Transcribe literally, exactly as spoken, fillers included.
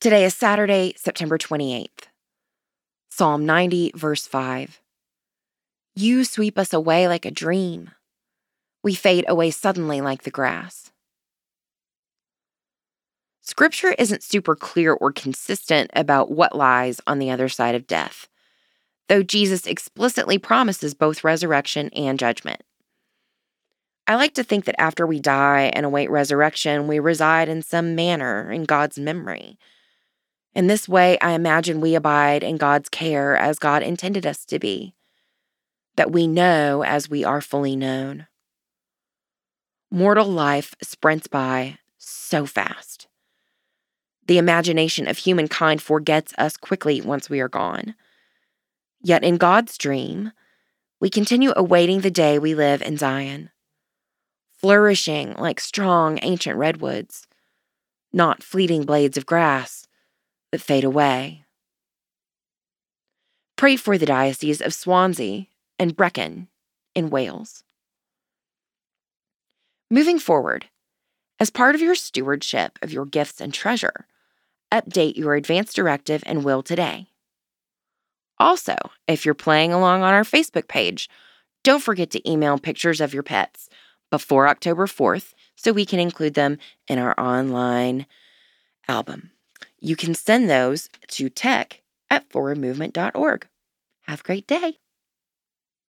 Today is Saturday, September twenty-eighth. Psalm ninety, verse five. You sweep us away like a dream. We fade away suddenly like the grass. Scripture isn't super clear or consistent about what lies on the other side of death, though Jesus explicitly promises both resurrection and judgment. I like to think that after we die and await resurrection, we reside in some manner in God's memory. In this way, I imagine we abide in God's care as God intended us to be, that we know as we are fully known. Mortal life sprints by so fast. The imagination of humankind forgets us quickly once we are gone. Yet in God's dream, we continue awaiting the day we live in Zion, flourishing like strong ancient redwoods, not fleeting blades of grass that fade away. Pray for the Diocese of Swansea and Brecon in Wales. Moving forward, as part of your stewardship of your gifts and treasure, update your advance directive and will today. Also, if you're playing along on our Facebook page, don't forget to email pictures of your pets before October fourth so we can include them in our online album. You can send those to tech at forward movement dot org. Have a great day.